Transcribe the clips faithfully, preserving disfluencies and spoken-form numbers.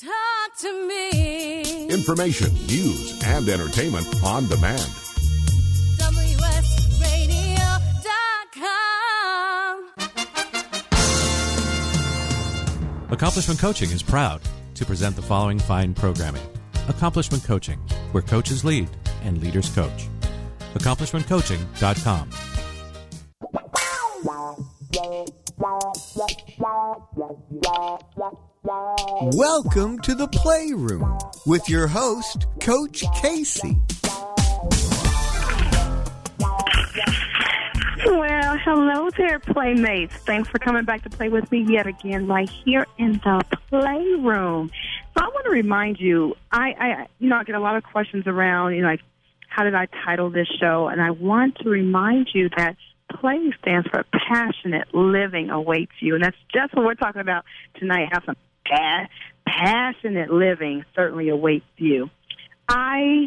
Talk to me. Information, news, and entertainment on demand. W S Radio dot com. Accomplishment Coaching is proud to present the following fine programming. Accomplishment Coaching, where coaches lead and leaders coach. accomplishment coaching dot com. Welcome to the Playroom with your host, Coach Casey. Well, hello there, playmates. Thanks for coming back to play with me yet again right here in the Playroom. So I want to remind you, I, I you know, I get a lot of questions around, you know, like, how did I title this show? And I want to remind you that Play stands for Passionate Living Awaits You. And that's just what we're talking about tonight. Have some pa- passionate living certainly awaits you. I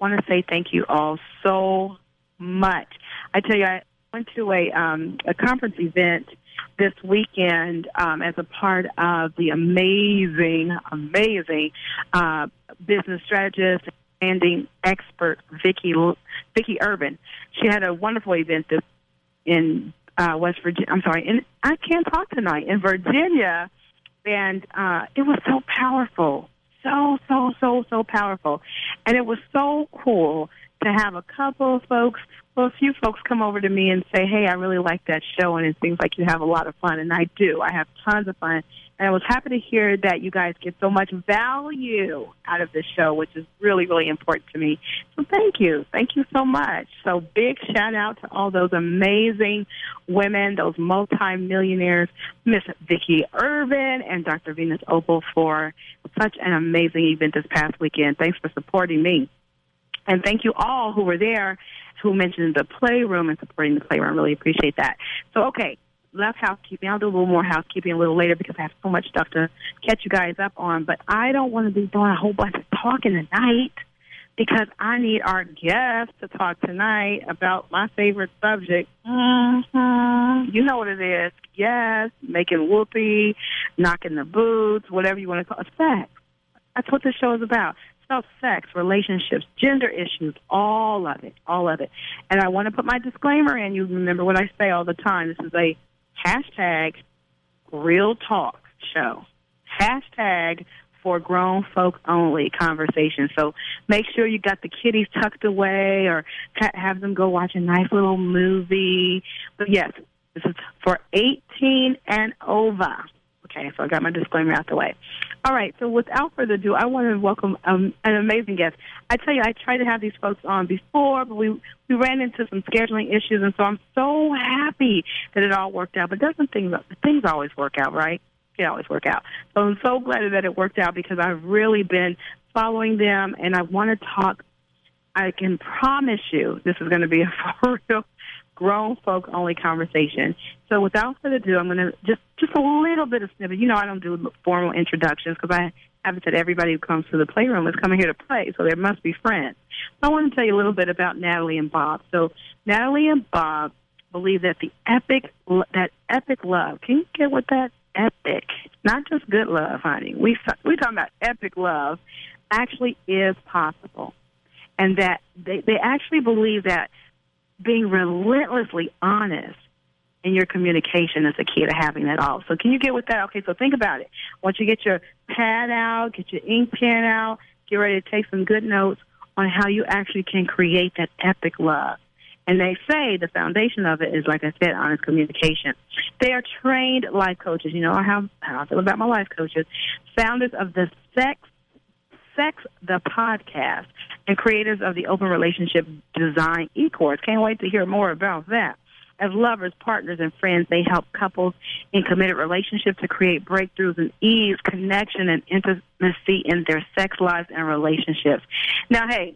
want to say thank you all so much. I tell you, I went to a, um, a conference event this weekend um, as a part of the amazing, amazing uh, business strategist and expert Vicky Vicky Urban. She had a wonderful event this, in uh, West Virginia. I'm sorry, in I can't talk tonight in Virginia, and uh, it was so powerful, so so so so powerful, and it was so cool to have a couple of folks, well, a few folks come over to me and say, "Hey, I really like that show, and it seems like you have a lot of fun." And I do. I have tons of fun. And I was happy to hear that you guys get so much value out of this show, which is really, really important to me. So thank you. Thank you so much. So big shout out to all those amazing women, those multimillionaires, Miss Vicki Irvin and Doctor Venus Opal for such an amazing event this past weekend. Thanks for supporting me. And thank you all who were there, who mentioned the Playroom and supporting the Playroom. I really appreciate that. So, okay. Left housekeeping. I'll do a little more housekeeping a little later because I have so much stuff to catch you guys up on. But I don't want to be doing a whole bunch of talking tonight because I need our guest to talk tonight about my favorite subject. Mm-hmm. You know what it is. Yes, making whoopee, knocking the boots, whatever you want to call it. Sex. That's what this show is about. About sex, relationships, gender issues, all of it, all of it. And I want to put my disclaimer in. You remember what I say all the time. This is a hashtag real talk show. Hashtag for grown folk only conversation. So make sure you got the kiddies tucked away or have them go watch a nice little movie. But yes, this is for eighteen and over. Okay, so I got my disclaimer out the way. All right, so without further ado, I want to welcome um, an amazing guest. I tell you, I tried to have these folks on before, but we we ran into some scheduling issues, and so I'm so happy that it all worked out. But doesn't things things always work out, right? It always work out. So I'm so glad that it worked out because I've really been following them, and I want to talk. I can promise you this is going to be a for real grown folk only conversation. So without further ado, I'm going to just, just a little bit of snippet. You know, I don't do formal introductions because I haven't said everybody who comes to the Playroom is coming here to play, so there must be friends. So I want to tell you a little bit about Natalie and Bob. So Natalie and Bob believe that the epic, that epic love, can you get with that? Epic, not just good love, honey. We, we're talking about epic love actually is possible. And that they, they actually believe that being relentlessly honest in your communication is the key to having that all. So can you get with that? Okay, so think about it. Once you get your pad out, get your ink pen out, get ready to take some good notes on how you actually can create that epic love. And they say the foundation of it is, like I said, honest communication. They are trained life coaches. You know how, how I feel about my life coaches. Founders of the Sex Sex the Podcast, and creators of the Open Relationship Design e-course. Can't wait to hear more about that. As lovers, partners, and friends, they help couples in committed relationships to create breakthroughs and ease, connection, and intimacy in their sex lives and relationships. Now, hey,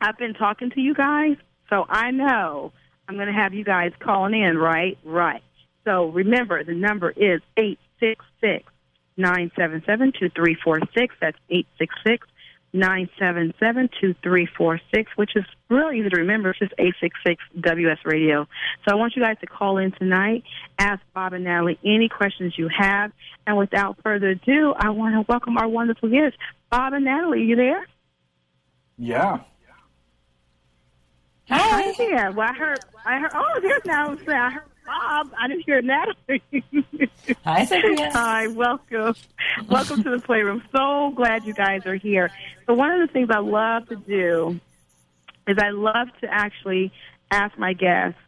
I've been talking to you guys, so I know I'm going to have you guys calling in, right? Right. So remember, the number is eight six six, nine seven seven, two three four six. That's nine seven seven, two three four six, which is really easy to remember. It's just eight six six W S Radio. So I want you guys to call in tonight, ask Bob and Natalie any questions you have. And without further ado, I want to welcome our wonderful guests. Bob and Natalie, you there? Yeah. Hey. Yeah. Well, I heard, I heard, oh, there's Natalie. I heard Bob. I didn't hear Natalie. Hi, Cynthia. Hi, welcome. Welcome to the Playroom. So glad you guys are here. So one of the things I love to do is I love to actually ask my guests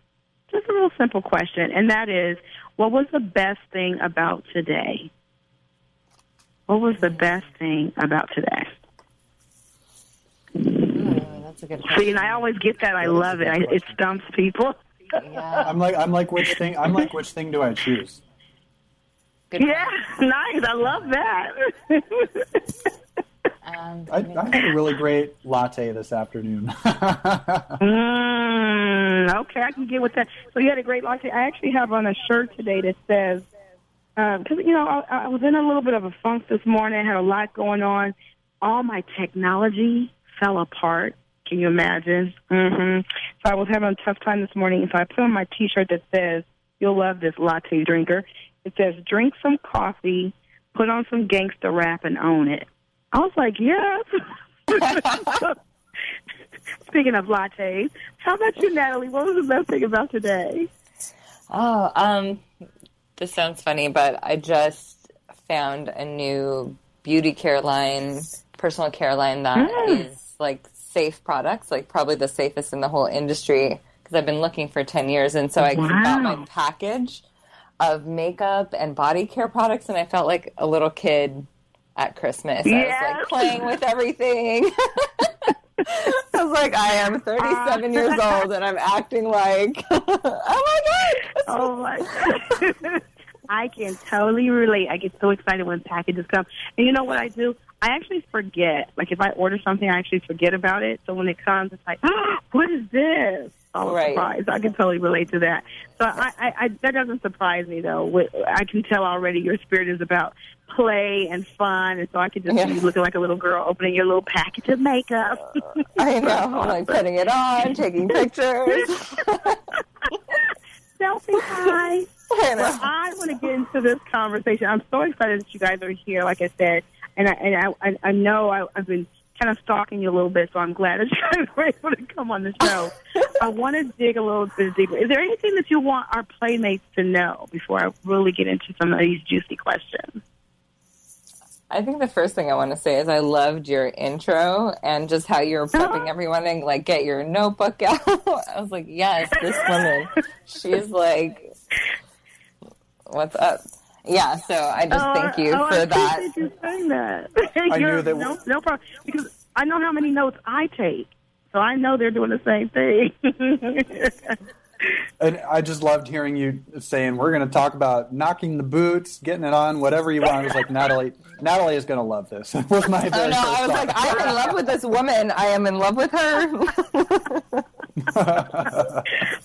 just a real simple question, and that is, what was the best thing about today? What was the best thing about today? Oh, that's a good question. See, and I always get that. I love it. I, it stumps people. Yeah. I'm like, I'm like, which thing? I'm like, which thing do I choose? Good yeah, point. Nice. I love that. um, I, I had a really great latte this afternoon. mm, okay, I can get with that. So you had a great latte. I actually have on a shirt today that says, because um, you know, I, I was in a little bit of a funk this morning. Had a lot going on. All my technology fell apart. Can you imagine? Mm-hmm. So I was having a tough time this morning, so I put on my T-shirt that says, you'll love this latte drinker. It says, drink some coffee, put on some gangster rap, and own it. I was like, yes. Speaking of lattes, how about you, Natalie? What was the best thing about today? Oh, um, this sounds funny, but I just found a new beauty care line, personal care line that mm. is like safe products, like probably the safest in the whole industry, because I've been looking for ten years. And so I wow. bought my package of makeup and body care products, and I felt like a little kid at Christmas. Yes. I was like playing with everything. I was like, I am thirty-seven uh, years old, and I'm acting like, oh my God. Oh my God. I can totally relate. I get so excited when packages come. And you know what I do? I actually forget. Like, if I order something, I actually forget about it. So when it comes, it's like, oh, what is this? Oh, right. Surprise. I can totally relate to that. So I, I, I, that doesn't surprise me, though. I can tell already your spirit is about play and fun. And so I can just yeah. see you looking like a little girl opening your little package of makeup. I know. I'm like putting it on, taking pictures. Selfie high. I well, I want to get into this conversation. I'm so excited that you guys are here, like I said. And I, and I, I know I, I've been kind of stalking you a little bit, so I'm glad that you guys were able to come on the show. I want to dig a little bit deeper. Is there anything that you want our playmates to know before I really get into some of these juicy questions? I think the first thing I want to say is I loved your intro and just how you were prepping everyone and, like, get your notebook out. I was like, yes, this woman. She's like... What's up? Yeah, so I just oh, thank you oh, for I that. I you saying that. I knew that. No, no problem, because I know how many notes I take, so I know they're doing the same thing. And I just loved hearing you saying, we're going to talk about knocking the boots, getting it on, whatever you want. I was like, Natalie, Natalie is going to love this. That was my very oh, no, first I was thought. Like, I'm in love with this woman. I am in love with her.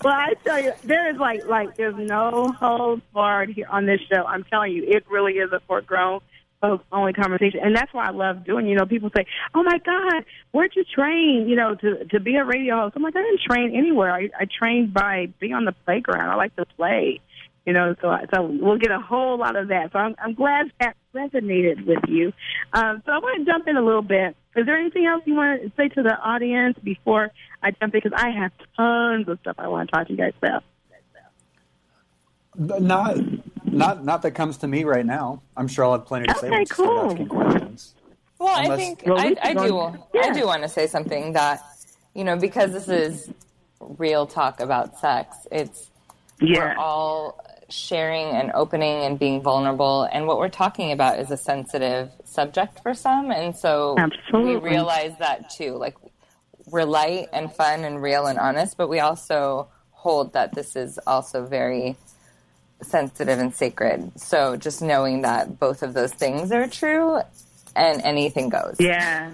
Well, I tell you, there is like, like there's no holds barred here on this show. I'm telling you, it really is a for-grown folks only conversation, and that's why I love doing. You know, people say, "Oh my God, where'd you train?" You know, to to be a radio host. I'm like, I didn't train anywhere. I, I trained by being on the playground. I like to play. You know, so I, so we'll get a whole lot of that. So I'm I'm glad that resonated with you. Um, so I want to jump in a little bit. Is there anything else you want to say to the audience before I jump in? Because I have tons of stuff I want to talk to you guys about. Not, not, not that comes to me right now. I'm sure I'll have plenty to say. Okay, cool. Asking questions. Well, Unless, I think well, I, I do. Yeah. I do want to say something that, you know, because this is real talk about sex. It's yeah. we're all sharing and opening and being vulnerable, and what we're talking about is a sensitive subject for some, and so Absolutely. we realize that too. Like, we're light and fun and real and honest, but we also hold that this is also very sensitive and sacred. So just knowing that both of those things are true, and anything goes. Yeah.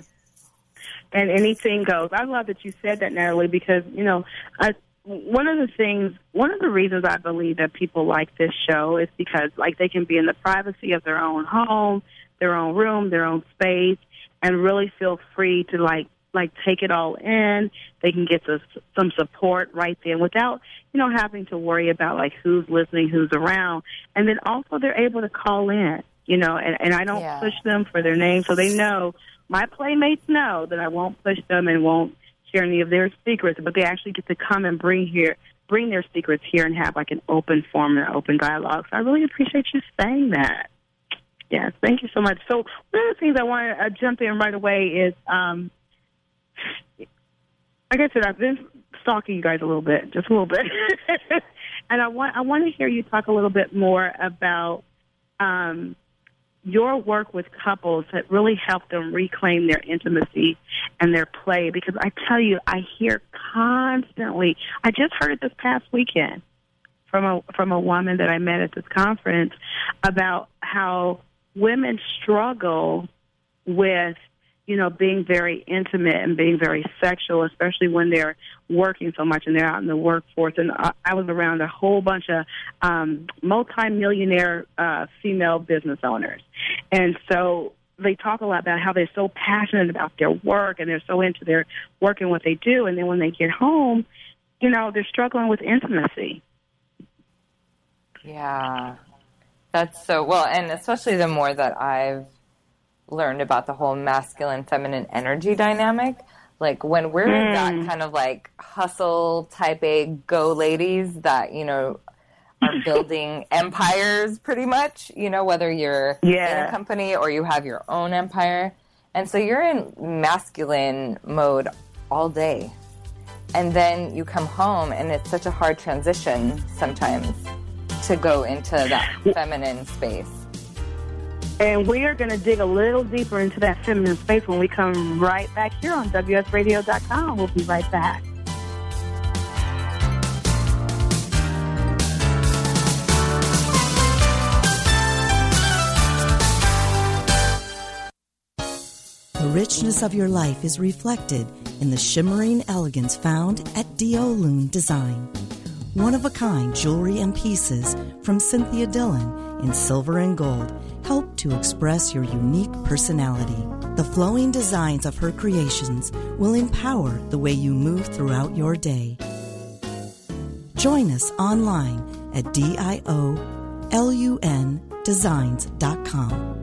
And anything goes. I love that you said that, Natalie, because, you know, I, one of the things, one of the reasons I believe that people like this show is because, like, they can be in the privacy of their own home, their own room, their own space, and really feel free to, like, like take it all in. They can get some, some support right there without, you know, having to worry about, like, who's listening, who's around. And then also they're able to call in, you know, and, and I don't yeah. push them for their name, so they know, my playmates know that I won't push them and won't share any of their secrets, but they actually get to come and bring here, bring their secrets here and have, like, an open forum and an open dialogue. So I really appreciate you saying that. Yes, thank you so much. So one of the things I want to uh, jump in right away is, um, like I said, I've been stalking you guys a little bit, just a little bit, and I want I want to hear you talk a little bit more about um, your work with couples that really helped them reclaim their intimacy and their play. Because I tell you, I hear constantly. I just heard it this past weekend from a from a woman that I met at this conference about how women struggle with, you know, being very intimate and being very sexual, especially when they're working so much and they're out in the workforce. And I was around a whole bunch of um, multi-millionaire uh, female business owners. And so they talk a lot about how they're so passionate about their work and they're so into their work and what they do. And then when they get home, you know, they're struggling with intimacy. Yeah, that's so, well, and especially the more that I've learned about the whole masculine, feminine energy dynamic. Like when we're mm. in that kind of like hustle type A go ladies that, you know, are building empires pretty much, you know, whether you're yeah. in a company or you have your own empire. And so you're in masculine mode all day. And then you come home and it's such a hard transition sometimes to go into that feminine space. And we are going to dig a little deeper into that feminine space when we come right back here on W S Radio dot com. We'll be right back. The richness of your life is reflected in the shimmering elegance found at D O. Loon Design. One-of-a-kind jewelry and pieces from Cynthia Dillon in silver and gold help to express your unique personality. The flowing designs of her creations will empower the way you move throughout your day. Join us online at D I O L U N designs dot com.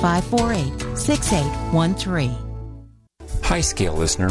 five four eight, six eight one three. Hi, Scale listener.